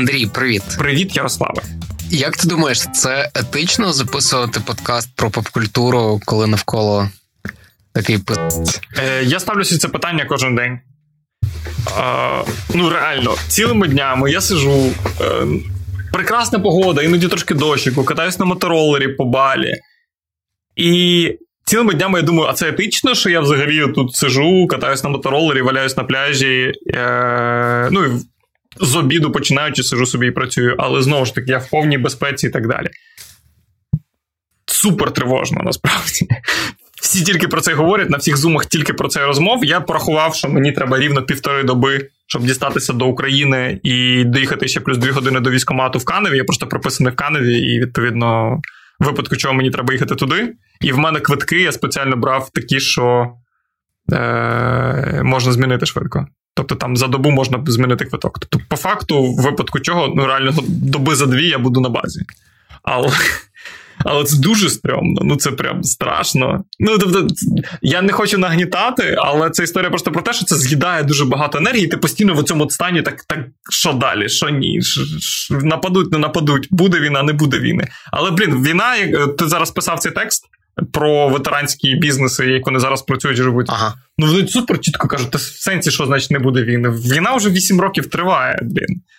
Андрій, привіт. Привіт, Ярославе. Як ти думаєш, це етично записувати подкаст про попкультуру, коли навколо такий пи***ць? Я ставлюся це питання кожен день. Реально, цілими днями я сижу, прекрасна погода, іноді трошки дощику, катаюсь на мотороллері по Балі. І цілими днями я думаю, а це етично, що я взагалі тут сижу, катаюсь на мотороллері, валяюсь на пляжі, і з обіду починаючи, сижу собі і працюю, але знову ж таки, я в повній безпеці і так далі. Супер тривожно, насправді. Всі тільки про це говорять, на всіх зумах тільки про це розмов. Я порахував, що мені треба рівно 1,5 доби, щоб дістатися до України і доїхати ще плюс 2 години до військкомату в Каневі. Я просто прописаний в Каневі і, відповідно, в випадку чого мені треба їхати туди. І в мене квитки я спеціально брав такі, що можна змінити швидко. Тобто там за добу можна змінити квиток. Тобто, по факту, в випадку чого, реально доби за 2 я буду на базі. Але це дуже стрьомно, це прям страшно. Тобто, я не хочу нагнітати, але це історія просто про те, що це з'їдає дуже багато енергії, і ти постійно в цьому стані, так що далі, що ні, нападуть, не нападуть, буде війна, не буде війни. Але, війна, як ти зараз писав цей текст про ветеранські бізнеси, як вони зараз працюють і живуть. Ага. Вони супер чітко кажуть, в сенсі, що значить не буде війни. Війна вже 8 років триває,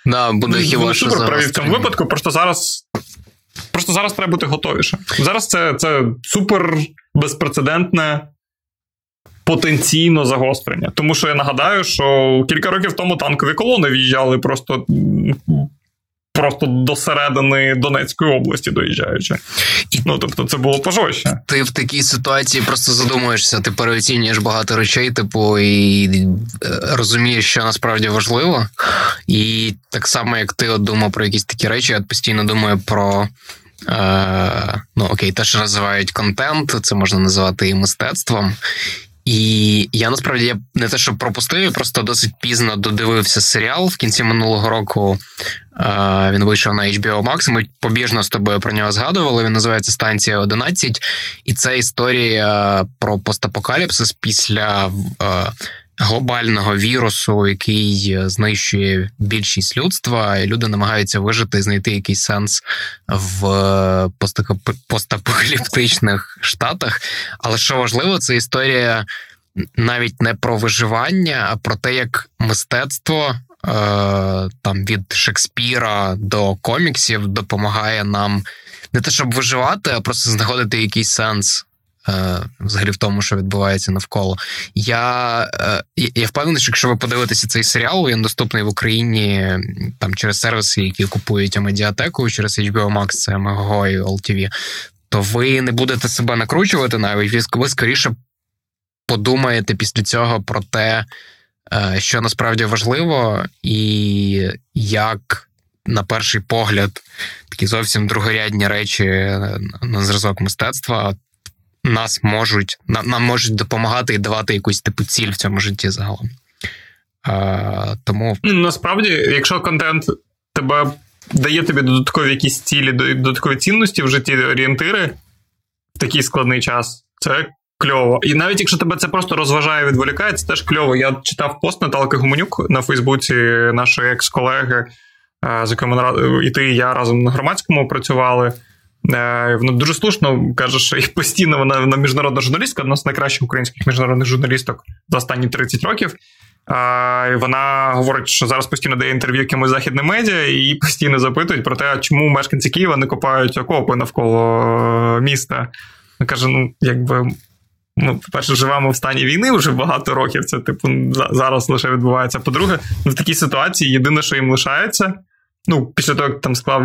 Да, буде хіба що супер праві в цьому випадку, Просто зараз треба бути готовіше. Зараз це супер безпрецедентне потенційно загострення. Тому що я нагадаю, що кілька років тому танкові колони в'їжджали просто до середини Донецької області доїжджаючи. Тобто це було пожорще. Ти в такій ситуації просто задумуєшся, ти переоцінюєш багато речей, і розумієш, що насправді важливо. І так само, як ти от думав про якісь такі речі, я постійно думаю про теж розвивають контент, це можна називати і мистецтвом. І я насправді не те, що пропустив, я просто досить пізно додивився серіал. В кінці минулого року він вийшов на HBO Max, ми побіжно з тобою про нього згадували, він називається «Станція 11», і це історія про постапокаліпсис після глобального вірусу, який знищує більшість людства, і люди намагаються вижити і знайти якийсь сенс в постапокаліптичних штатах. Але що важливо, це історія навіть не про виживання, а про те, як мистецтво там від Шекспіра до коміксів допомагає нам не те, щоб виживати, а просто знаходити якийсь сенс взагалі в тому, що відбувається навколо. Я впевнений, що якщо ви подивитеся цей серіал, він доступний в Україні там через сервіси, які купують Амедіатеку, через HBO Max, СМГО і Олті, то ви не будете себе накручувати навіть, ви скоріше подумаєте після цього про те, що насправді важливо і як на перший погляд такі зовсім другорядні речі на зразок мистецтва нам можуть допомагати і давати якусь типу ціль в цьому житті загалом. Тому... Насправді, якщо контент дає тобі додаткові якісь цілі, додаткові цінності в житті, орієнтири в такий складний час, це кльово. І навіть якщо тебе це просто розважає, відволікає, це теж кльово. Я читав пост Наталки Гуменюк на Фейсбуці, нашої екс-колеги, з якою і ти, і я разом на Громадському працювали. Вона дуже слушно каже, що і постійно вона міжнародна журналістка, одна з найкращих українських міжнародних журналісток за останні 30 років. Вона говорить, що зараз постійно дає інтерв'ю якимось західним медіа і постійно запитують про те, чому мешканці Києва не копають окопи навколо міста. Вона каже, по-перше, живемо в стані війни вже багато років, це зараз лише відбувається. По-друге, в такій ситуації єдине, що їм лишається, після того, як там склав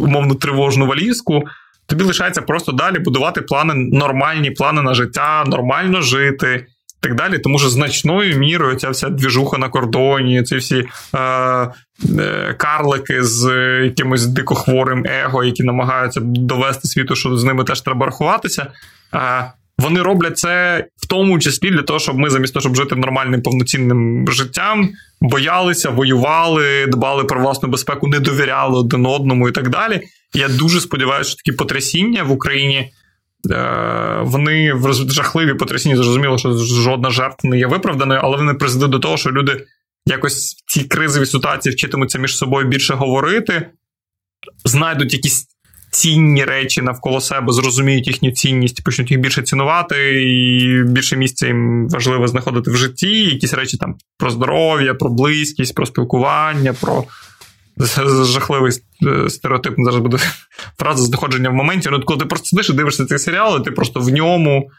умовну тривожну валізку, тобі лишається просто далі будувати плани, нормальні плани на життя, нормально жити і так далі. Тому що значною мірою ця вся двіжуха на кордоні, ці всі карлики з якимось дикохворим его, які намагаються довести світу, що з ними теж треба рахуватися, вони роблять це в тому числі для того, щоб ми замість того, щоб жити нормальним повноцінним життям, боялися, воювали, дбали про власну безпеку, не довіряли один одному і так далі. Я дуже сподіваюся, що такі потрясіння в Україні, вони жахливі потрясіння, зрозуміло, що жодна жертва не є виправданою, але вони призведуть до того, що люди якось в цій кризовій ситуації вчитимуться між собою більше говорити, знайдуть якісь цінні речі навколо себе, зрозуміють їхню цінність, почнуть їх більше цінувати, і більше місця їм важливо знаходити в житті, якісь речі там про здоров'я, про близькість, про спілкування, про жахливий стереотип, зараз буде фраза знаходження в моменті. Ну, коли ти просто сидиш і дивишся цей серіал, і ти просто в ньому,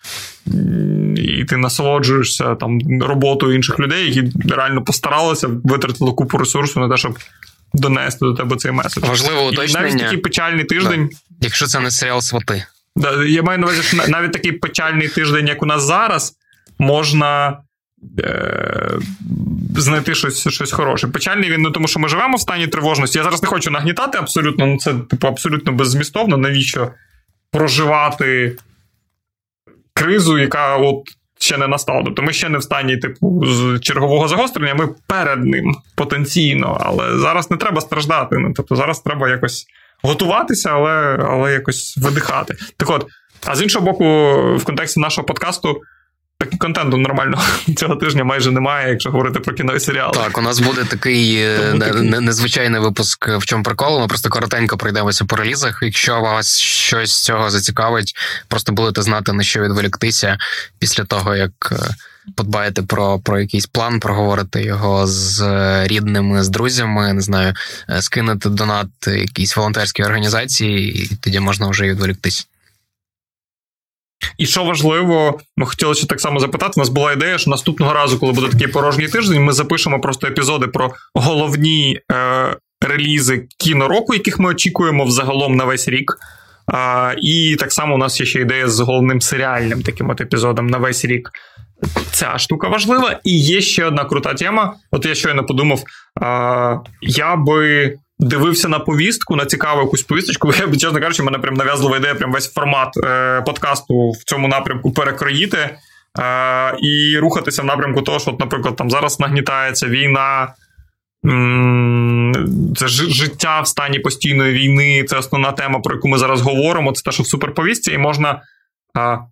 і ти насолоджуєшся там роботою інших людей, які реально постаралися, витратили купу ресурсу на те, щоб донести до тебе цей меседж. Важливе уточнення. Навіть такий печальний тиждень. Да. Якщо це не серіал «Свати». Да, я маю на увазі, що навіть такий печальний тиждень, як у нас зараз, можна знайти щось хороше. Печальний він, тому що ми живемо в стані тривожності. Я зараз не хочу нагнітати абсолютно, ну це типу абсолютно беззмістовно, навіщо проживати кризу, яка от ще не настала. Тобто ми ще не в стані типу чергового загострення, ми перед ним потенційно, але зараз не треба страждати. Ну, тобто зараз треба якось готуватися, але якось видихати. Так от, а з іншого боку, в контексті нашого подкасту так контенту нормального цього тижня майже немає, якщо говорити про кіно і серіали. Так, у нас буде такий незвичайний випуск «В чому прикол?». Ми просто коротенько пройдемося по релізах. Якщо вас щось з цього зацікавить, просто будете знати, на що відволіктися після того, як подбаєте про якийсь план, проговорити його з рідними, з друзями, не знаю, скинете донат якійсь волонтерській організації, і тоді можна вже відволіктись. І що важливо, ми хотіли ще так само запитати, у нас була ідея, що наступного разу, коли буде такий порожній тиждень, ми запишемо просто епізоди про головні релізи кінороку, яких ми очікуємо взагалом на весь рік. І так само у нас є ще ідея з головним серіальним таким от епізодом на весь рік. Ця штука важлива. І є ще одна крута тема. От я щойно подумав, я би дивився на повістку, на цікаву якусь повісточку. Я, чесно кажучи, в мене прям нав'язлива ідея, прям весь формат подкасту в цьому напрямку перекроїти і рухатися в напрямку того, що, от, наприклад, там зараз нагнітається війна, це життя в стані постійної війни, це основна тема, про яку ми зараз говоримо, це те, що в суперповістці, і можна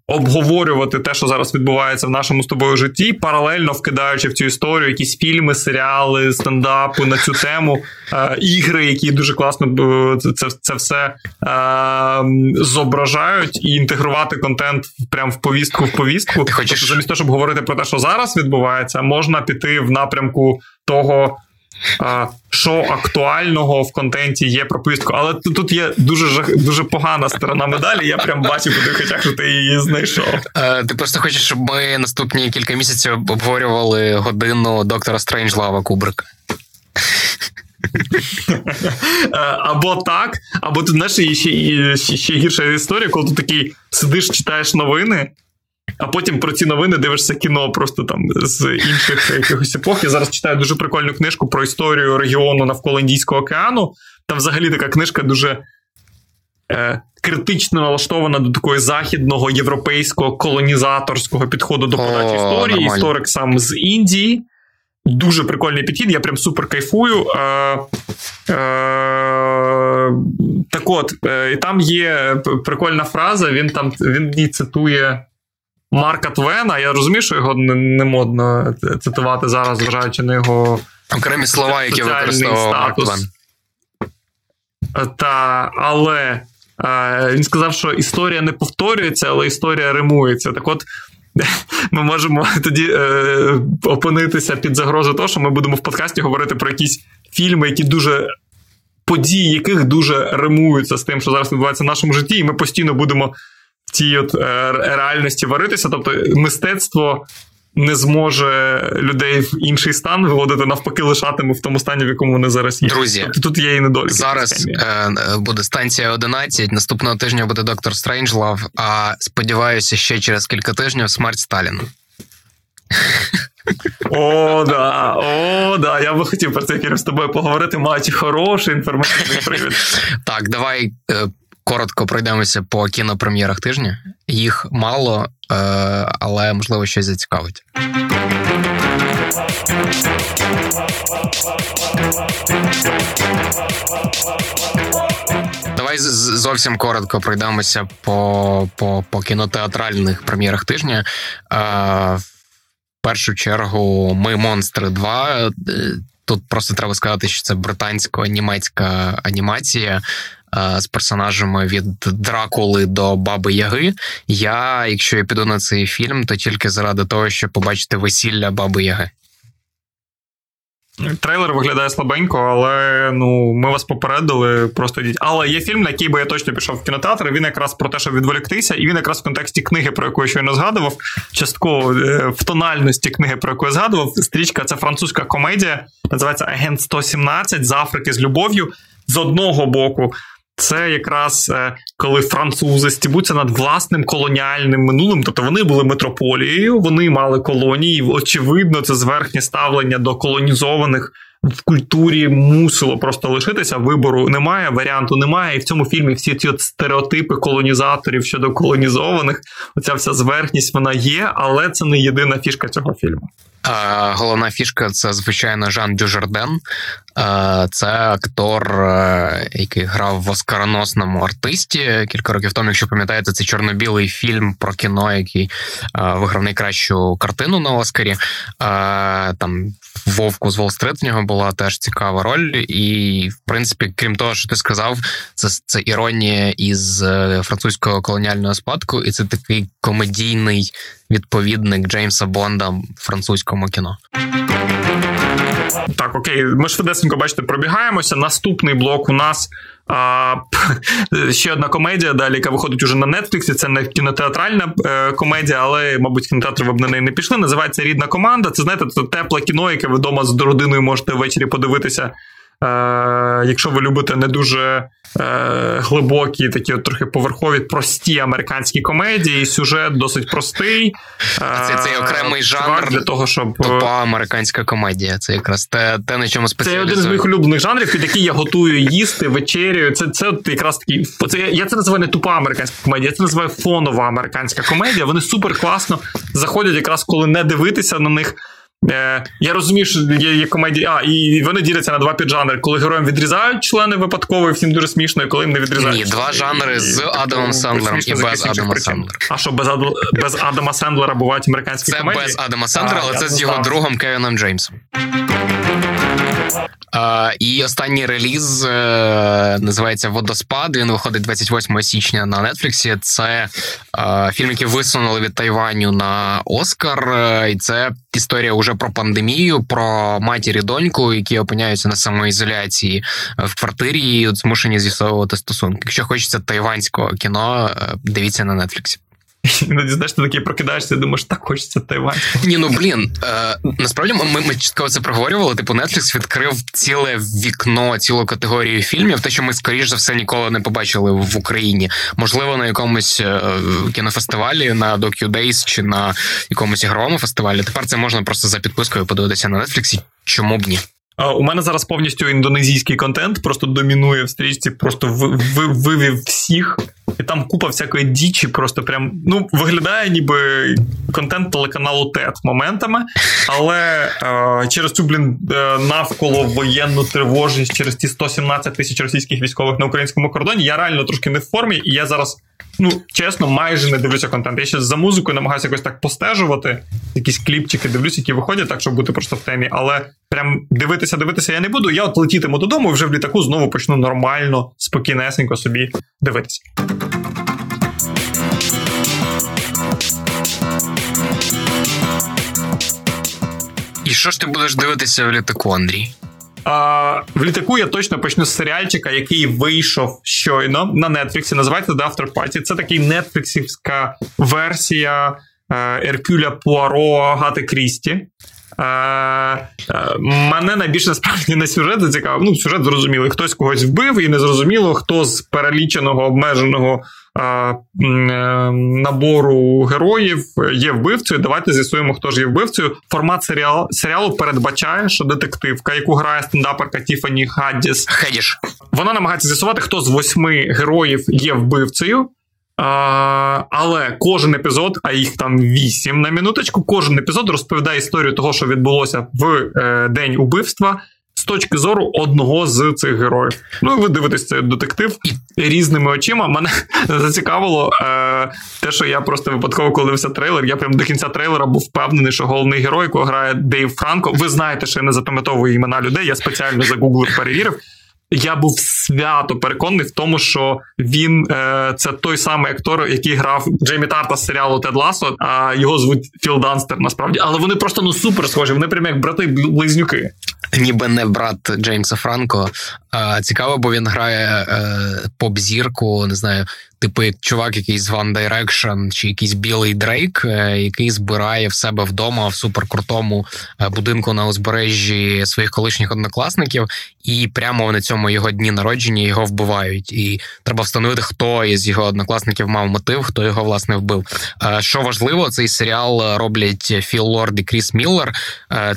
обговорювати те, що зараз відбувається в нашому з тобою житті, паралельно вкидаючи в цю історію якісь фільми, серіали, стендапи на цю тему, ігри, які дуже класно це все зображають, і інтегрувати контент прямо в повістку. Ти хочеш... Тобто, замість того, щоб говорити про те, що зараз відбувається, можна піти в напрямку того, що актуального в контенті є про повістку. Але тут є дуже погана сторона медалі, я прям бачу по тих очах, що ти її знайшов. Ти просто хочеш, щоб ми наступні кілька місяців обговорювали годину Доктора Strangelove Кубрика. Або так, або тут, знаєш, ще гірша історія, коли ти такий сидиш, читаєш новини, а потім про ці новини дивишся кіно просто там з інших якихось епох. Я зараз читаю дуже прикольну книжку про історію регіону навколо Індійського океану. Там взагалі така книжка дуже критично налаштована до такого західного, європейського, колонізаторського підходу до подачі історії. Нормально. Історик сам з Індії. Дуже прикольний підхід, я прям супер кайфую. Так от, і там є прикольна фраза, він її цитує Марка Твена, я розумію, що його не модно цитувати зараз, зважаючи на його окремі слова, які використовував Марк Твен. Але він сказав, що історія не повторюється, але історія римується. Так от, ми можемо тоді опинитися під загрозою того, що ми будемо в подкасті говорити про якісь фільми, які дуже... події яких дуже римуються з тим, що зараз відбувається в нашому житті, і ми постійно будемо в цій от реальності варитися, тобто мистецтво не зможе людей в інший стан виводити, навпаки, лишатиме в тому стані, в якому вони зараз є. Друзі, тобто, тут є і недоліки. Зараз буде Станція 11, наступного тижня буде Доктор Strangelove, а сподіваюся, ще через кілька тижнів Смерть Сталіна. О, да, я би хотів про це, Кирил, з тобою поговорити, маючи хороший інформаційний привід. Так, давай... коротко пройдемося по кінопрем'єрах тижня. Їх мало, але, можливо, щось зацікавить. Давай зовсім коротко пройдемося по кінотеатральних прем'єрах тижня. першу чергу «Ми монстри 2». Тут просто треба сказати, що це британсько-німецька анімація з персонажами від Дракули до Баби Яги. Якщо я піду на цей фільм, то тільки заради того, щоб побачити весілля Баби Яги. Трейлер виглядає слабенько, але ми вас попередили. Просто йдіть. Але є фільм, на який би я точно пішов в кінотеатр. Він якраз про те, щоб відволіктися, і він якраз в контексті книги, про яку я щойно згадував, частково в тональності книги, про яку я згадував. Стрічка – це французька комедія, називається «Агент 117. З Африки з любов'ю». З одного боку, це якраз коли французи стібуться над власним колоніальним минулим, тобто вони були метрополією, вони мали колонії, очевидно, це зверхнє ставлення до колонізованих в культурі мусило просто лишитися, вибору немає, варіанту немає, і в цьому фільмі всі ці стереотипи колонізаторів щодо колонізованих, оця вся зверхність, вона є, але це не єдина фішка цього фільму. Головна фішка – це, звичайно, Жан Дюжарден. Це актор, який грав в «Оскароносному артисті» кілька років тому. Якщо пам'ятаєте, це чорно-білий фільм про кіно, який виграв найкращу картину на «Оскарі». Там «Вовку з Уолл-Стрит» в нього була теж цікава роль. І, в принципі, крім того, що ти сказав, це іронія із французького колоніального спадку. І це такий комедійний відповідник Джеймса Бонда французькому кіно. Так, окей, ми швидесенько, бачите, пробігаємося. Наступний блок у нас ще одна комедія, далі, яка виходить уже на Netflix, це не кінотеатральна комедія, але, мабуть, кінотеатри ви б на неї не пішли. Називається «Рідна команда». Це, знаєте, це тепле кіно, яке ви вдома з родиною можете ввечері подивитися, якщо ви любите не дуже глибокі, такі от трохи поверхові, прості американські комедії, сюжет досить простий. Це окремий жанр для того, щоб... Тупа американська комедія, це якраз те, на чому спеціалізується. Це один з моїх улюблених жанрів, під який я готую їсти, вечерю. Це якраз такий... Я це називаю не тупа американська комедія, я це називаю фонова американська комедія. Вони супер класно заходять якраз, коли не дивитися на них. Я розумію, що є комедії, і вони діляться на два піджанри, коли героям відрізають члени випадково, і всім дуже смішно, і коли їм не відрізають. Ні, два жанри з Адамом Сендлером і без Адама Сендлера. А що, без Адама Сендлера бувають американські комедії? Це без Адама Сендлера, але це з його другом Кевіном Джеймсом. І останній реліз називається «Водоспад». Він виходить 28 січня на Netflix. Це фільм, який висунули від Тайваню на «Оскар». І це історія уже про пандемію, про матір і доньку, які опиняються на самоізоляції в квартирі і змушені з'ясовувати стосунки. Якщо хочеться тайванського кіно, дивіться на Netflix. Іноді, знаєш, ти такий прокидаєшся і думаєш, так хочеться тайванського. Ні, насправді ми частково це проговорювали, Netflix відкрив ціле вікно, цілу категорію фільмів, те, що ми, скоріш за все, ніколи не побачили в Україні. Можливо, на якомусь кінофестивалі, на DocuDays чи на якомусь ігровому фестивалі. Тепер це можна просто за підпискою подивитися на Netflix, чому б ні. У мене зараз повністю індонезійський контент просто домінує в стрічці, просто вивів всіх. І там купа всякої дічі, просто прям, виглядає ніби контент телеканалу ТЕТ моментами, але через цю, навколо воєнну тривожність, через ті 117 тисяч російських військових на українському кордоні, я реально трошки не в формі, і я зараз, чесно, майже не дивлюся контент. Я ще за музикою намагаюся якось так постежувати, якісь кліпчики дивлюсь, які виходять, так, щоб бути просто в темі, але прям дивитися я не буду, я от летітиму додому і вже в літаку знову почну нормально, спокійнесенько собі дивитися. І що ж ти будеш дивитися в літаку, Андрій? В літаку я точно почну з серіальчика, який вийшов щойно на Netflix, називається The After Party. Це такий нетфліксівська версія Еркюля Пуаро Агати Крісті. Мене найбільше насправді на сюжет зацікавив. Сюжет зрозумілий. Хтось когось вбив, і незрозуміло, хто з переліченого, обмеженого набору героїв є вбивцею. Давайте з'ясуємо, хто ж є вбивцею. Формат серіалу передбачає, що детективка, яку грає стендаперка Тіфані Хедіш, вона намагається з'ясувати, хто з 8 героїв є вбивцею. Але кожен епізод, а їх там 8 на минуточку, кожен епізод розповідає історію того, що відбулося в день убивства, з точки зору одного з цих героїв. Ну, ви дивитесь цей детектив різними очима. Мене зацікавило те, що я просто випадково, коли дивився трейлер, я прям до кінця трейлера був впевнений, що головний герой, якого грає Дейв Франко, ви знаєте, що я не запам'ятовую імена людей, я спеціально загуглив, перевірив. Я був свято переконаний в тому, що він – це той самий актор, який грав Джеймі Тарта з серіалу «Тед Лассо», а його звуть Філ Данстер насправді. Але вони просто супер схожі, вони прям як брати-близнюки. Ніби не брат Джеймса Франко. Цікаво, бо він грає поп-зірку, не знаю, типу чувак якийсь з One Direction чи якийсь білий Дрейк, який збирає в себе вдома в суперкрутому будинку на узбережжі своїх колишніх однокласників, і прямо на цьому його дні народження його вбивають. І треба встановити, хто із його однокласників мав мотив, хто його, власне, вбив. Що важливо, цей серіал роблять Філ Лорд і Кріс Міллер.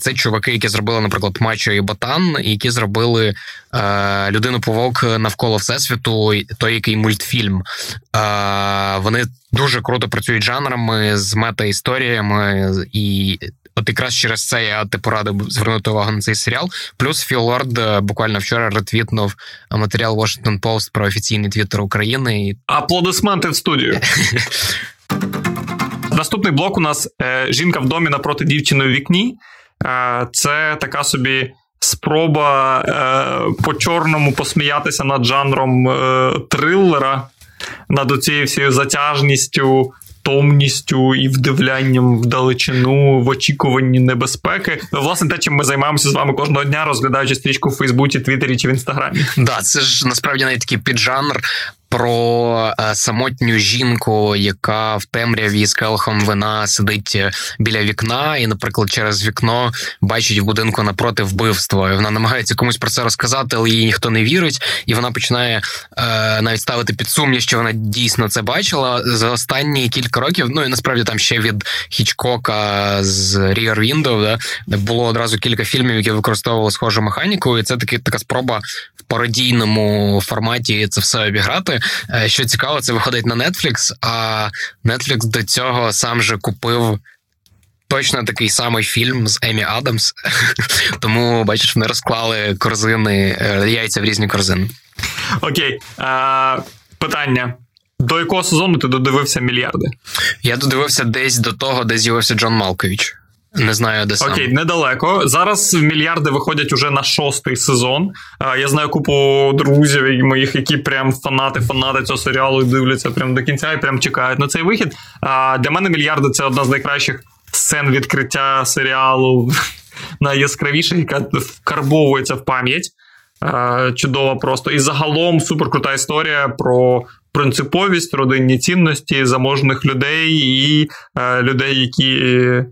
Це чуваки, які зробили, наприклад, Мачо і Ботан, які зробили Людину-павук навколо Всесвіту, той, який мультфільм. Вони дуже круто працюють жанрами, з мета-історіями, і от якраз через це я порадив звернути увагу на цей серіал. Плюс Філ Лорд буквально вчора ретвітнув матеріал Washington Post про офіційний твіттер України. Аплодисменти в студію! Наступний блок у нас «Жінка в домі напроти дівчини у вікні». Це така собі спроба по-чорному посміятися над жанром трилера, над цією всією затяжністю, томністю і вдивлянням в далечину, в очікуванні небезпеки. Власне, те, чим ми займаємося з вами кожного дня, розглядаючи стрічку в Фейсбуці, Твіттері чи в Інстаграмі. Да, це ж насправді навіть такий піджанр про самотню жінку, яка в темряві з келихом вина сидить біля вікна і, наприклад, через вікно бачить в будинку напроти вбивство. І вона намагається комусь про це розказати, але їй ніхто не вірить. І вона починає навіть ставити під сумнів, що вона дійсно це бачила. За останні кілька років, ну і насправді там ще від Хічкока з Rear Window, да, було одразу кілька фільмів, які використовували схожу механіку. І це така спроба в пародійному форматі це все обіграти. Що цікаво, це виходить на Netflix, а Netflix до цього сам же купив точно такий самий фільм з Емі Адамс, тому, бачиш, вони розклали корзини, яйця в різні корзини. Окей, питання. До якого сезону ти додивився «Мільярди»? Я додивився десь до того, де з'явився Джон Малкович. Не знаю, де саме. Окей, недалеко. Зараз «Мільярди» виходять уже на 6-й сезон. Я знаю купу друзів моїх, які прям фанати цього серіалу і дивляться прям до кінця і прям чекають на цей вихід. Для мене «Мільярди» – це одна з найкращих сцен відкриття серіалу, найяскравіша, яка вкарбовується в пам'ять. Чудово просто. І загалом суперкрута історія про принциповість, родинні цінності, заможних людей і людей, які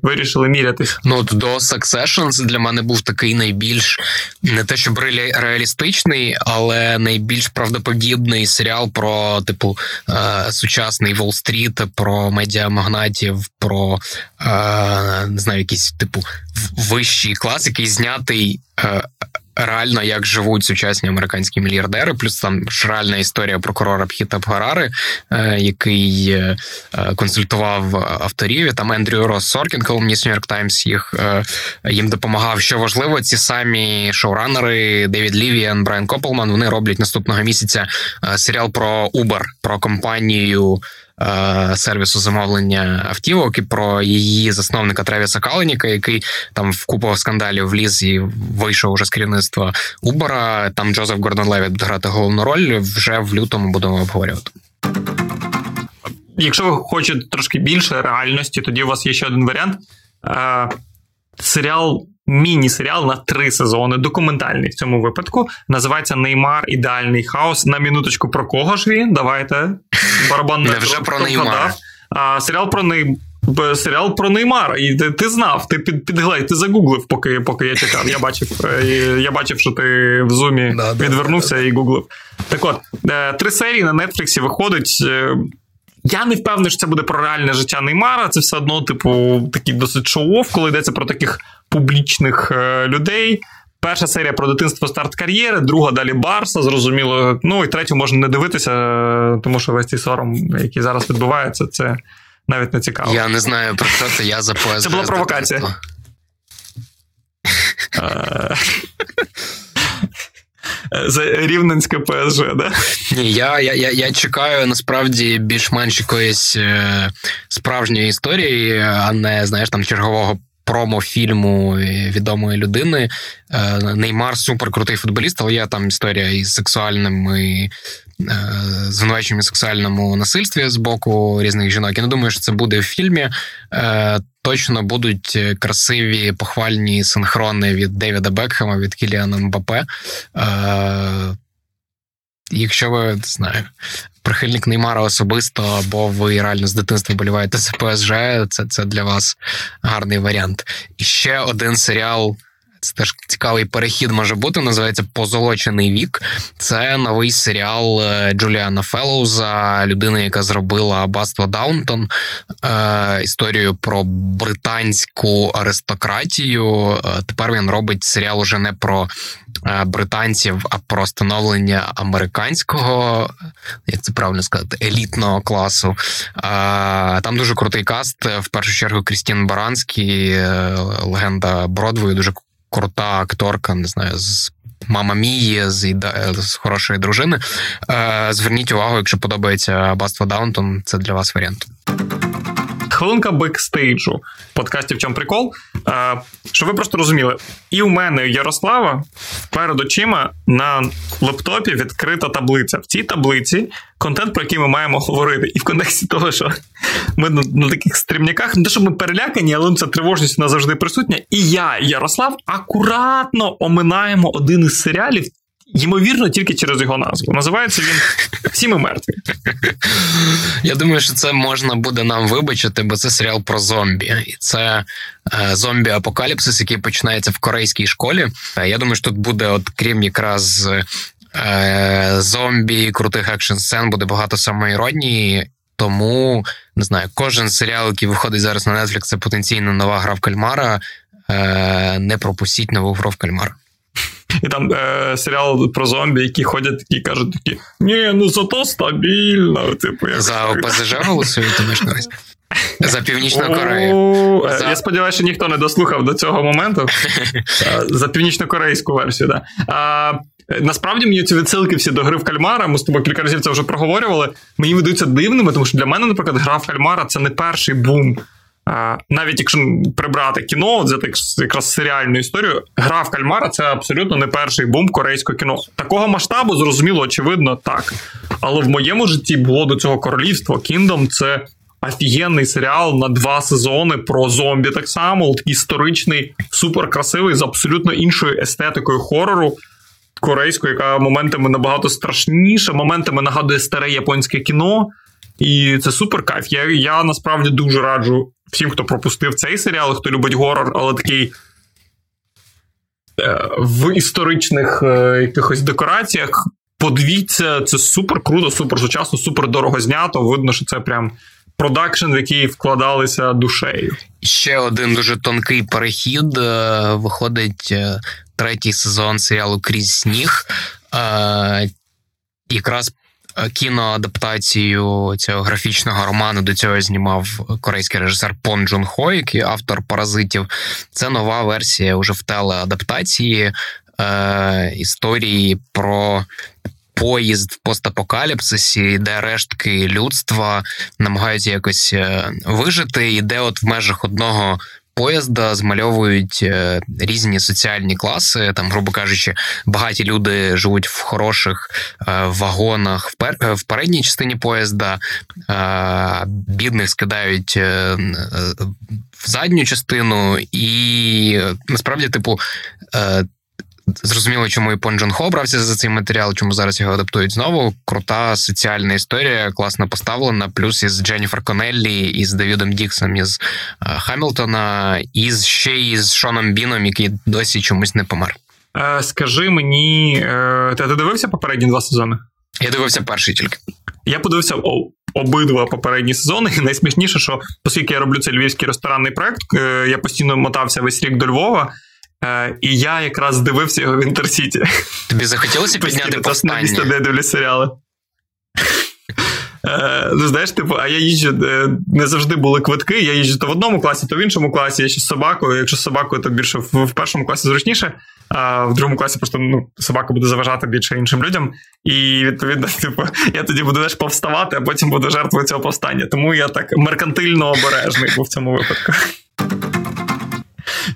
вирішили мірятись. Ну, от до Succession для мене був такий найбільш, не те щоб реалістичний, але найбільш правдоподібний серіал про, типу, сучасний Уолл-стріт, про медіамагнатів, про, не знаю, якийсь, типу, вищий клас, який знятий реально, як живуть сучасні американські мільярдери, плюс там реальна історія прокурора Пхіта Бхарари, який консультував авторів, і там Ендрю Росс Соркін, колумніст New York Times, їм допомагав. Що важливо, ці самі шоуранери Девід Лівіан, Брайан Копелман, вони роблять наступного місяця серіал про Uber, про компанію сервісу замовлення автівок і про її засновника Тревіса Каланіка, який там в купу скандалів вліз і вийшов уже з керівництва Uber. Там Джозеф Гордон-Левіт буде грати головну роль. Вже в лютому будемо обговорювати. Якщо ви хочете трошки більше реальності, тоді у вас є ще один варіант. Серіал, міні-серіал на 3 сезони, документальний в цьому випадку. Називається «Неймар. Ідеальний хаос». На минуточку, про кого ж він? Давайте. Барабан не вже про Неймара. Серіал про Неймара. І ти знав, ти підглядь, ти загуглив, поки я чекав. Я бачив, що ти в зумі відвернувся і гуглив. Так от, 3 серії на Нетфліксі виходить. Я не впевнений, що це буде про реальне життя Неймара. Це все одно, типу, такий досить шоу-офф, коли йдеться про таких публічних людей. 1-я серія про дитинство, старт кар'єри, 2-га далі Барса, зрозуміло. Ну, і 3-ю можна не дивитися, тому що весь цей сором, який зараз відбувається, це навіть не цікаво. Я не знаю, про що це, я запоезджую. Це була провокація. Рівненське ПСЖ, да? Ні, я чекаю, насправді, більш-менш якоїсь справжньої історії, а не, знаєш, там, чергового промо-фільму відомої людини. Неймар суперкрутий футболіст, але є там історія із сексуальними звинуваченнями сексуальному насильстві з боку різних жінок. Я не думаю, що це буде в фільмі. Точно будуть красиві похвальні синхрони від Девіда Бекхема, від Кіліана Мбаппе. Якщо ви, не знаю, прихильник Неймара особисто, або ви реально з дитинства боліваєте за ПСЖ, це для вас гарний варіант. І ще один серіал, це теж цікавий перехід може бути, називається «Позолочений вік». Це новий серіал Джуліана Феллоуза, людини, яка зробила «Аббатство Даунтон», історію про британську аристократію. Тепер він робить серіал уже не про британців, а про становлення американського, як це правильно сказати, елітного класу. Там дуже крутий каст, в першу чергу Крістін Баранський, легенда Бродвею, дуже крута акторка, не знаю, з «Мама Мії», з «Хорошої дружини». Зверніть увагу, якщо подобається «Аббатство Даунтон», це для вас варіант. Хвилинка бекстейджу в подкасті «В чому прикол?». Щоб ви просто розуміли, і у мене, і Ярослава, перед очима на лептопі відкрита таблиця. В цій таблиці контент, про який ми маємо говорити. І в контексті того, що ми на таких стрімняках, не те, що ми перелякані, але ця тривожність у нас завжди присутня. І я, і Ярослав, акуратно оминаємо один із серіалів, ймовірно, тільки через його назву. Називається він «Всі ми мертві». Я думаю, що це можна буде нам вибачити, бо це серіал про зомбі. І це зомбі-апокаліпсис, який починається в корейській школі. Я думаю, що тут буде, от, крім якраз зомбі, крутих екшн-сцен, буде багато самоіронії. Тому, не знаю, кожен серіал, який виходить зараз на Netflix, це потенційно нова гра в кальмара. Не пропустіть нову гру в кальмара. І там серіал про зомбі, які ходять і кажуть такі: «Ні, ну зато стабільно». Типу, як за ОПЗЖ голосуєте, ми ж кажуть. За Північну Корею. Я сподіваюся, що ніхто не дослухав до цього моменту. За північно-корейську версію, так. Насправді, мені ці відсилки всі до гри в кальмара, ми з тобою кілька разів це вже проговорювали, мені видаються дивними, тому що для мене, наприклад, гра в кальмара – це не перший бум. Навіть якщо прибрати кіно, от взяти якраз серіальну історію, гра в кальмара – це абсолютно не перший бум корейського кіно. Такого масштабу, зрозуміло, очевидно, так. Але в моєму житті було до цього королівство. Kingdom – це офігенний серіал на 2 сезони про зомбі так само, історичний, суперкрасивий, з абсолютно іншою естетикою хорору корейською, яка моментами набагато страшніша, моментами нагадує старе японське кіно. І це супер кайф. Я насправді дуже раджу всім, хто пропустив цей серіал, хто любить горор, але такий в історичних якихось декораціях. Подивіться, це супер круто, супер сучасно, супер дорого знято. Видно, що це прям продакшн, в який вкладалися душею. Ще один дуже тонкий перехід. Виходить 3-й сезон серіалу «Крізь сніг». Якраз кіноадаптацію цього графічного роману до цього знімав корейський режисер Пон Джун Хо, який автор «Паразитів». Це нова версія уже в телеадаптації історії про поїзд в постапокаліпсисі, де рештки людства намагаються якось вижити, і де от в межах одного поїзда змальовують різні соціальні класи, там, грубо кажучи, багаті люди живуть в хороших вагонах в передній частині поїзда, бідних скидають в задню частину, і насправді, типу, зрозуміло, чому і Пон Джун Хо брався за цей матеріал, чому зараз його адаптують знову. Крута соціальна історія, класно поставлена, плюс із Дженніфер Коннеллі, із Девідом Діксом, із Хамілтона, і ще із Шоном Біном, який досі чомусь не помер. Скажи мені, ти дивився попередні 2 сезони? Я дивився перший тільки. Я подивився обидва попередні сезони, і найсмішніше, що оскільки я роблю цей львівський ресторанний проект, я постійно мотався весь рік до Львова, і я якраз дивився його в Інтерсіті. Тобі захотілося підняти повстання? Це не дивлюсь серіали. Ну, знаєш, типу, а я їжджу, не завжди були квитки, я їжджу то в одному класі, то в іншому класі, я ще з собакою, якщо з собакою, то більше в першому класі зручніше. в другому класі просто собака буде заважати більше іншим людям, і відповідно, я тоді буду теж повставати, а потім буду жертвою цього повстання. Тому я так меркантильно обережний був в цьому випадку.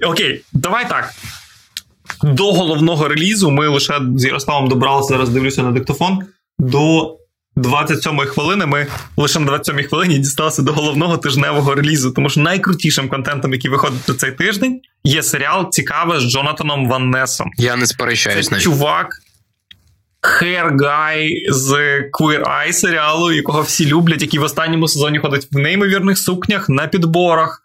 Окей, давай так. До головного релізу ми лише з Ярославом добралися, зараз дивлюся на диктофон, до 27-ї хвилини. Ми лише на 27-й хвилині дісталися до головного тижневого релізу, тому що найкрутішим контентом, який виходить на цей тиждень, є серіал «Цікаве» з Джонатаном Ван Несом. Я не сперечаюсь. Це чувак, hair guy з Queer Eye серіалу, якого всі люблять, який в останньому сезоні ходить в неймовірних сукнях, на підборах.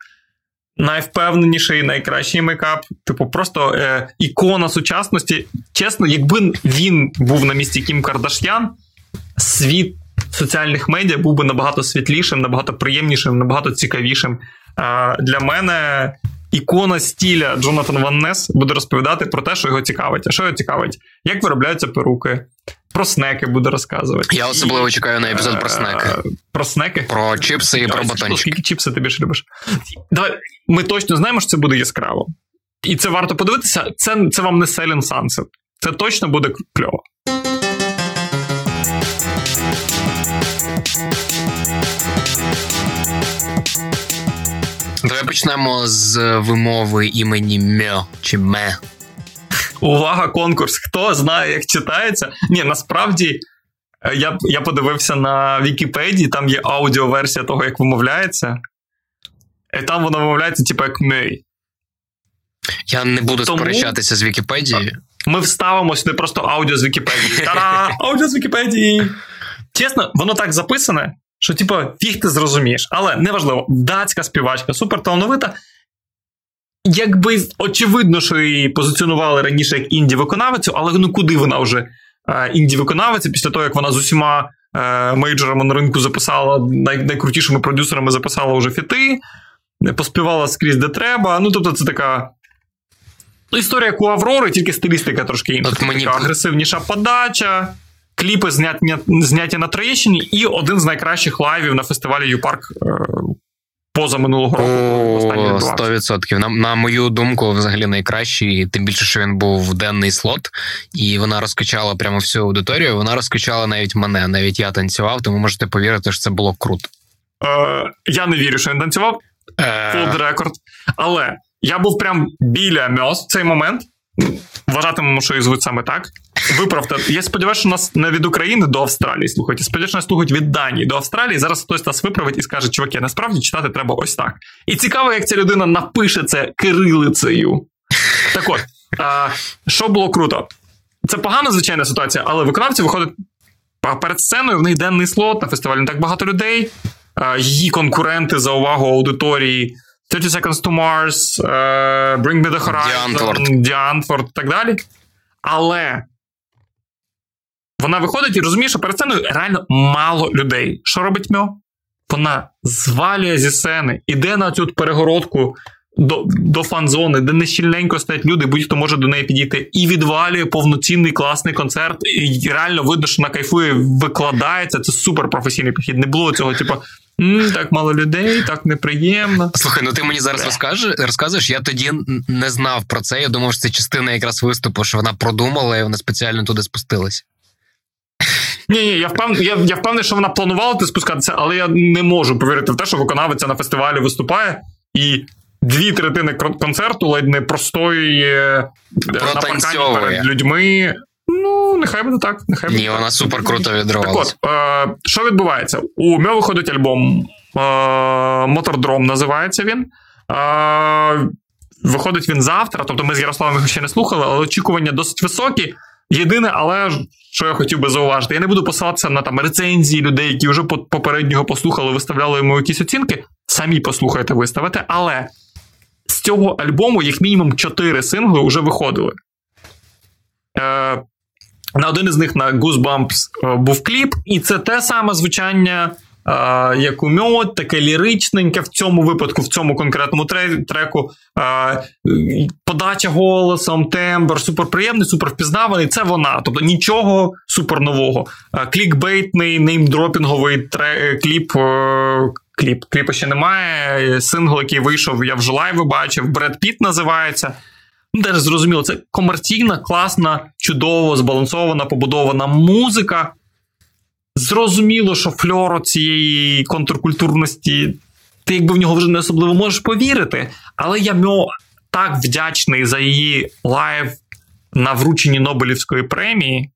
Найвпевненіший, найкращий мейкап. Просто ікона сучасності. Чесно, якби він був на місці Кім Кардаш'ян, світ соціальних медіа був би набагато світлішим, набагато приємнішим, набагато цікавішим. Для мене ікона стиля Джонатан Ван Нес буде розповідати про те, що його цікавить. А що його цікавить? Як виробляються перуки? Про снеки буде розказувати. Я особливо чекаю на епізод про снеки. Про снеки? Про чіпси і про батончики. Скільки чіпси ти більше любиш? Давай, ми точно знаємо, що це буде яскраво. І це варто подивитися. Це вам не Selling Sunset. Це точно буде кльово. Давай почнемо з вимови імені Мьо чи Ме. Увага, конкурс. Хто знає, як читається? Ні, насправді, я подивився на Вікіпедії, там є аудіоверсія того, як вимовляється. І там воно вимовляється, типу, як Мей. Я не буду сперечатися з Вікіпедією. Ми вставимо сюди просто аудіо з Вікіпедії. Та-да! Аудіо з Вікіпедії! Чесно, воно так записане, що, типу, фіг ти зрозумієш. Але, неважливо, датська співачка, суперталановита. Якби, очевидно, що її позиціонували раніше як інді-виконавицю, але куди вона вже інді-виконавиця, після того, як вона з усіма мейджорами на ринку записала, найкрутішими продюсерами записала уже фіти, поспівала скрізь де треба, тобто це така історія, як у Аврори, тільки стилістика трошки інша. Така агресивніша подача, кліпи зняті на Троєщині і один з найкращих лайвів на фестивалі «Ю-Парк» поза минулого року. О, 100%. На мою думку, взагалі найкращий, тим більше, що він був в денний слот, і вона розкачала прямо всю аудиторію, вона розкачала навіть мене, навіть я танцював, тому можете повірити, що це було круто. Я не вірю, що він танцював. Фолд рекорд. Але я був прям біля Мьос в цей момент. Вважатимемо, що її звуть саме так. Виправте. Я сподіваюся, що нас не від України до Австралії слухають. Я сподіваюся, що нас слухають від Данії до Австралії. Зараз хтось нас виправить і скаже, чуваки, насправді читати треба ось так. І цікаво, як ця людина напише це кирилицею. Так от, що було круто? Це погана, звичайна ситуація, але виконавці виходять перед сценою, в них денний слот, на фестивалі не так багато людей. Її конкуренти за увагу аудиторії 30 Seconds to Mars, Bring Me The Horizon, Діантворд і так далі. Але вона виходить і розуміє, що перед сценою реально мало людей. Що робить Мьо? Вона звалює зі сцени, іде на цю перегородку до фан-зони, де нещільненько стоять люди, будь-хто може до неї підійти, і відвалює повноцінний класний концерт, і реально видно, що вона кайфує, викладається, це суперпрофесійний підхід. Не було цього, типу, так мало людей, так неприємно. Слухай, ти мені зараз розказуєш, я тоді не знав про це, я думав, що це частина якраз виступу, що вона продумала, і вона спеціально туди спустилась. Ні, я впевнений, що вона планувала туди спускатися, але я не можу повірити в те, що виконавиця на фестивалі виступає, і 2/3 концерту ледь не простої на паркані перед людьми. Нехай буде так. Ні, вона супер круто відривалася. Так от, що відбувається? У Мьо виходить альбом «Мотордром» називається він. Виходить він завтра, тобто ми з Ярославом його ще не слухали, але очікування досить високі. Єдине, але що я хотів би зауважити, я не буду посилатися на рецензії людей, які вже попереднього послухали, виставляли йому якісь оцінки. Самі послухайте, виставите. Але з цього альбому їх мінімум 4 сингли вже виходили. На один із них, на Goosebumps, був кліп, і це те саме звучання, як у Мьо, таке ліричненьке в цьому випадку, в цьому конкретному треку. Подача голосом, тембр, суперприємний, супервпізнаваний, це вона. Тобто нічого супернового. Клікбейтний, неймдропінговий кліп. Кліпа ще немає, сингл, який вийшов, я вже лайви бачив, Бред Піт називається. Ну, теж зрозуміло, це комерційна, класна, чудово збалансована, побудована музика. Зрозуміло, що фльору цієї контркультурності, ти якби в нього вже не особливо можеш повірити, але я так вдячний за її лайв на врученні Нобелівської премії,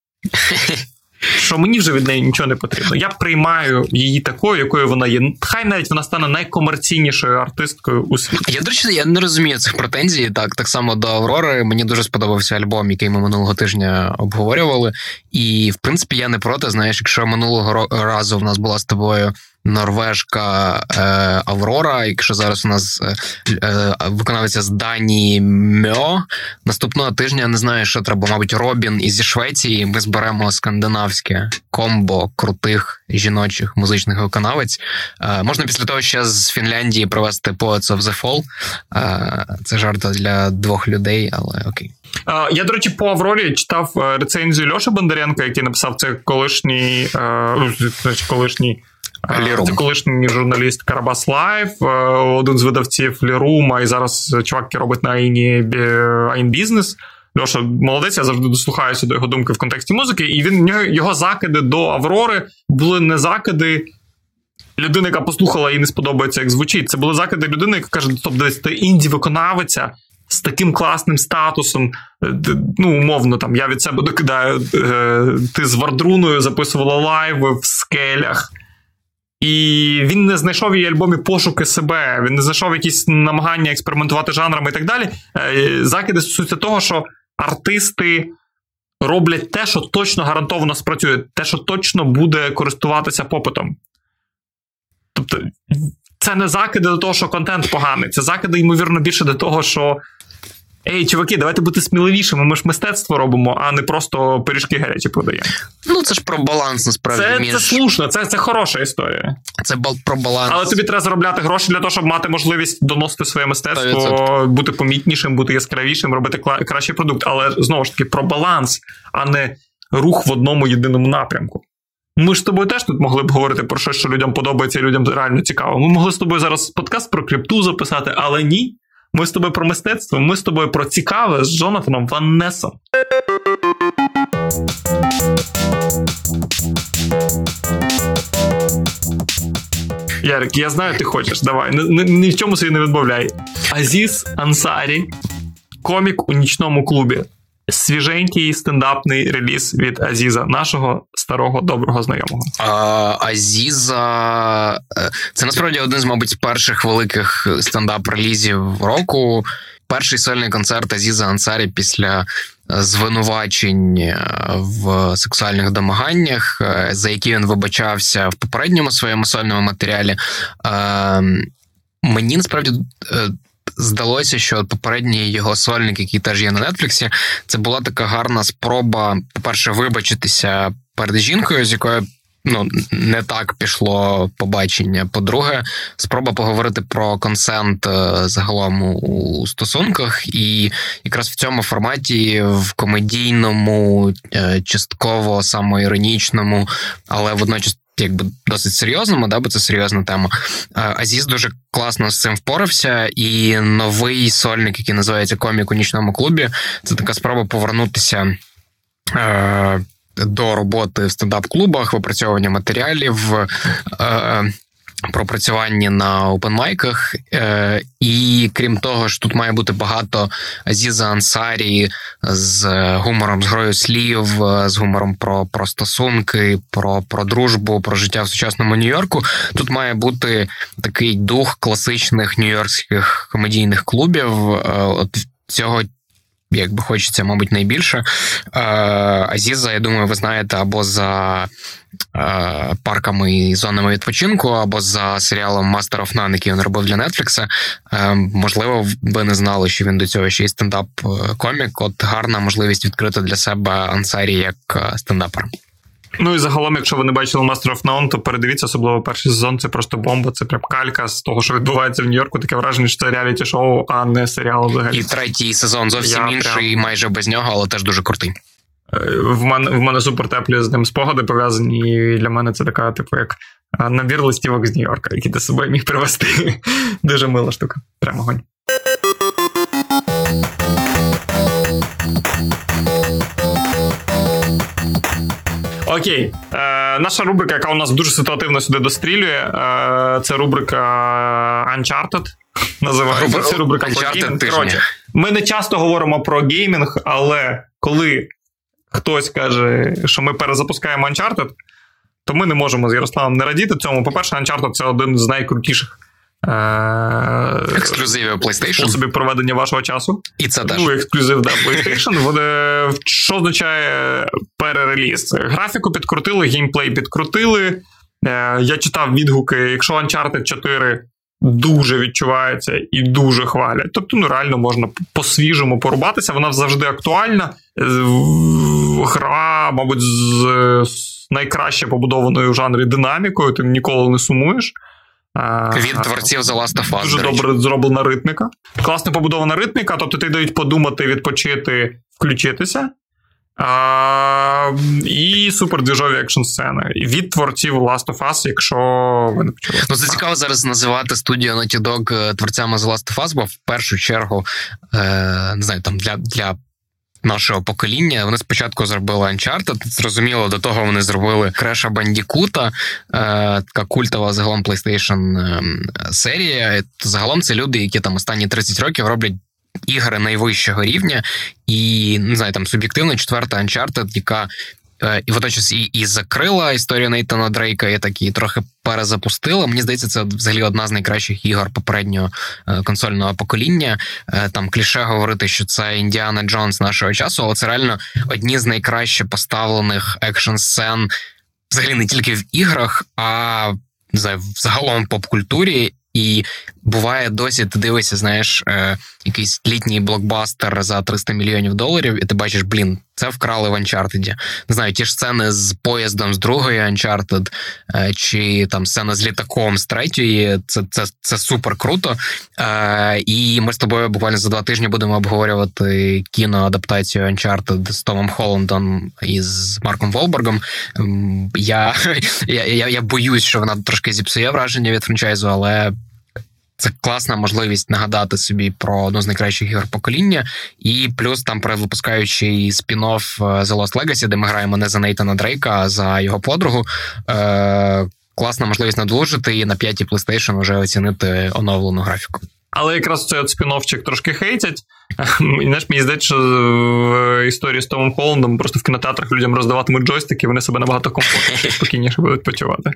що мені вже від неї нічого не потрібно. Я приймаю її такою, якою вона є. Хай навіть вона стане найкомерційнішою артисткою у світі. Я, до речі, я не розумію цих претензій. Так само до Аврори. Мені дуже сподобався альбом, який ми минулого тижня обговорювали. І, в принципі, я не проти. Знаєш, якщо минулого разу в нас була з тобою норвежка Аврора, якщо зараз у нас виконавиця з Данії Мьо, наступного тижня, не знаю, що треба, мабуть, Робін із Швеції, ми зберемо скандинавське комбо крутих жіночих музичних виконавець. Можна після того ще з Фінляндії привезти Poets of the Fall. Це жарт для двох людей, але окей. Я, до речі, по Аврорі читав рецензію Льоші Бондаренка, який написав це колишній це колишній журналіст Карабас Лайв, один з видавців Лірума, і зараз чувак, який робить на Айн Бізнес. Льоша молодець, я завжди дослухаюся до його думки в контексті музики, і його закиди до Аврори були не закиди людини, яка послухала і не сподобається, як звучить. Це були закиди людини, яка каже, ти інді-виконавиця з таким класним статусом, ну, умовно, там, я від себе докидаю, ти з Вардруною записувала лайви в скелях. І він не знайшов її альбомі пошуки себе, він не знайшов якісь намагання експериментувати жанрами і так далі. Закиди стосуються того, що артисти роблять те, що точно гарантовано спрацює, те, що точно буде користуватися попитом. Тобто це не закиди до того, що контент поганий, це закиди, ймовірно, більше до того, що ей, чуваки, давайте бути сміливішими, ми ж мистецтво робимо, а не просто пиріжки гарячі продаємо. Ну, це ж про баланс, насправді. Це слушно, це хороша історія. Це про баланс. Але тобі треба заробляти гроші для того, щоб мати можливість доносити своє мистецтво, 100%. Бути помітнішим, бути яскравішим, робити кращий продукт. Але, знову ж таки, про баланс, а не рух в одному єдиному напрямку. Ми ж з тобою теж тут могли б говорити про щось, що людям подобається і людям реально цікаво. Ми могли з тобою зараз подкаст про крипту записати, але ні. Ми з тобою про мистецтво, ми з тобою про цікаве з Джонатаном Ван Несом. Ярик, я знаю, ти хочеш, давай, ні в чому собі не відмовляй. Азіз Ансарі, комік у нічному клубі. Свіженький стендапний реліз від Азіза, нашого старого доброго знайомого. Азіза – це насправді один з, мабуть, перших великих стендап-релізів року. Перший сольний концерт Азіза Ансарі після звинувачень в сексуальних домаганнях, за які він вибачався в попередньому своєму сольному матеріалі. Мені, насправді, здалося, що попередній його сольник, який теж є на Нетфліксі, це була така гарна спроба, по-перше, вибачитися перед жінкою, з якою не так пішло побачення. По-друге, спроба поговорити про консент загалом у стосунках. І якраз в цьому форматі, в комедійному, частково самоіронічному, але водночас якби досить серйозному, бо це серйозна тема. Азіз дуже класно з цим впорався, і новий сольник, який називається «Комік у нічному клубі», це така спроба повернутися до роботи в стендап-клубах, випрацьовування матеріалів, пропрацювання на опенмайках. І крім того, що тут має бути багато Азіза Ансарі з гумором, з грою слів, з гумором про стосунки, про дружбу, про життя в сучасному Нью-Йорку. Тут має бути такий дух класичних нью-йоркських комедійних клубів. От цього якби хочеться, мабуть, найбільше. Азіза, я думаю, ви знаєте, або за парками і зонами відпочинку, або за серіалом Master of None, який він робив для Netflix. Можливо, ви не знали, що він до цього ще й стендап-комік. От гарна можливість відкрити для себе Ансарі як стендапер. Ну і загалом, якщо ви не бачили Master of None, то передивіться, особливо перший сезон, це просто бомба, це прям калька з того, що відбувається в Нью-Йорку, таке враження, що це реаліті-шоу, а не серіал взагалі. І третій сезон зовсім інший, майже без нього, але теж дуже крутий. В мене супертеплі з ним спогади пов'язані, і для мене це така, як набір листівок з Нью-Йорка, які ти з собою міг привезти. Дуже мила штука, прямо огонь. Окей. Наша рубрика, яка у нас дуже ситуативно сюди дострілює, це рубрика Uncharted. Називається це рубрика Uncharted тижня. Ми не часто говоримо про геймінг, але коли хтось каже, що ми перезапускаємо Uncharted, то ми не можемо з Ярославом не радіти цьому. По-перше, Uncharted – це один з найкрутіших ексклюзивів PlayStation. Способів проведення вашого часу. І це теж. Ну, ексклюзив, да, PlayStation. Що означає перереліз? Графіку підкрутили, геймплей підкрутили. Я читав відгуки, якщо Uncharted 4 дуже відчувається і дуже хвалять. Тобто, ну, реально можна по-свіжому порубатися. Вона завжди актуальна. Гра, мабуть, з найкраще побудованою в жанрі динамікою. Ти ніколи не сумуєш. Від творців The Last of Us. Дуже добре зроблена ритміка. Класно побудована ритміка, тобто ти дають подумати, відпочити, включитися. І супердвіжові екшн-сцени. Від творців Last of Us, якщо ви не почули. Ну, це цікаво зараз називати студію Naughty Dog творцями The Last of Us, бо в першу чергу, не знаю, там для нашого покоління. Вони спочатку зробили Uncharted, зрозуміло, до того вони зробили Креша Бандікута, така культова загалом PlayStation серія. Загалом це люди, які там останні 30 років роблять ігри найвищого рівня, і, не знаю, там суб'єктивно четверта Uncharted, яка і водночас і закрила історію Нейтана Дрейка, і так її трохи перезапустила. Мені здається, це взагалі одна з найкращих ігор попереднього консольного покоління. Там кліше говорити, що це Індіана Джонс нашого часу, але це реально одні з найкраще поставлених екшн-сцен взагалі не тільки в іграх, а, не знаю, загалом в поп-культурі. І буває досі, ти дивишся, знаєш, якийсь літній блокбастер за $300 мільйонів, і ти бачиш, блін, це вкрали в Uncharted. Не знаю, ті ж сцени з поїздом з другої Uncharted, чи там сцена з літаком з третьої, це супер круто. І ми з тобою буквально за 2 тижні будемо обговорювати кіноадаптацію Uncharted з Томом Холландом і з Марком Волбергом. Я боюсь, що вона трошки зіпсує враження від франчайзу, але це класна можливість нагадати собі про одну з найкращих ігор покоління. І плюс там перевипускаючий спін-офф The Lost Legacy, де ми граємо не за Нейтана Дрейка, а за його подругу. Класна можливість надолужити і на 5-й PlayStation вже оцінити оновлену графіку. Але якраз цей спін-оффчик трошки хейтять. Знаєш, мені здається, що в історії з Томом Холландом просто в кінотеатрах людям роздаватимуть джойстики, вони себе набагато комфортніше і спокійніше будуть почувати.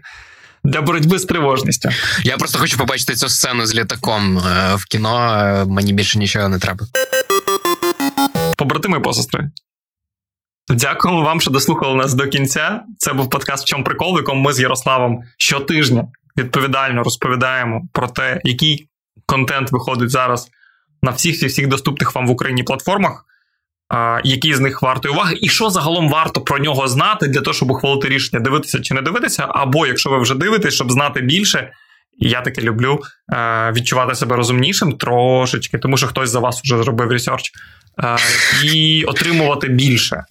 Для боротьби з тривожністю. Я просто хочу побачити цю сцену з літаком в кіно. Мені більше нічого не треба. Побратими і посестри, дякуємо вам, що дослухали нас до кінця. Це був подкаст «В чому прикол», в якому ми з Ярославом щотижня відповідально розповідаємо про те, який контент виходить зараз на всіх доступних вам в Україні платформах, які з них варто уваги, і що загалом варто про нього знати для того, щоб ухвалити рішення, дивитися чи не дивитися, або, якщо ви вже дивитесь, щоб знати більше. Я таки люблю відчувати себе розумнішим трошечки, тому що хтось за вас вже зробив ресерч, і отримувати більше.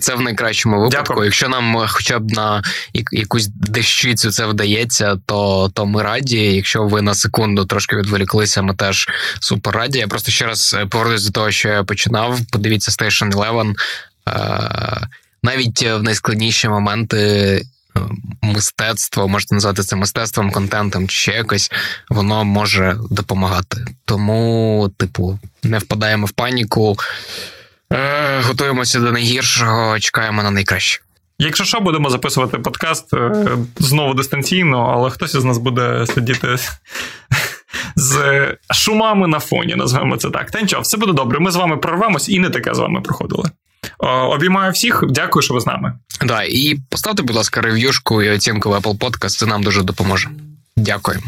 Це в найкращому випадку. Дякую. Якщо нам хоча б на якусь дещицю це вдається, то ми раді. Якщо ви на секунду трошки відволіклися, ми теж супер раді. Я просто ще раз повернусь до того, що я починав. Подивіться Station 11. Навіть в найскладніші моменти мистецтво, можете назвати це мистецтвом, контентом чи ще якось, воно може допомагати. Тому, не впадаємо в паніку. Готуємося до найгіршого, чекаємо на найкраще. Якщо що, будемо записувати подкаст знову дистанційно, але хтось із нас буде сидіти з шумами на фоні, називаємо це так. Та нічого, все буде добре, ми з вами прорвемось, і не таке з вами проходили. Обіймаю всіх, дякую, що ви з нами. Да, і поставте, будь ласка, рев'юшку і оцінку в Apple Podcast, це нам дуже допоможе. Дякую.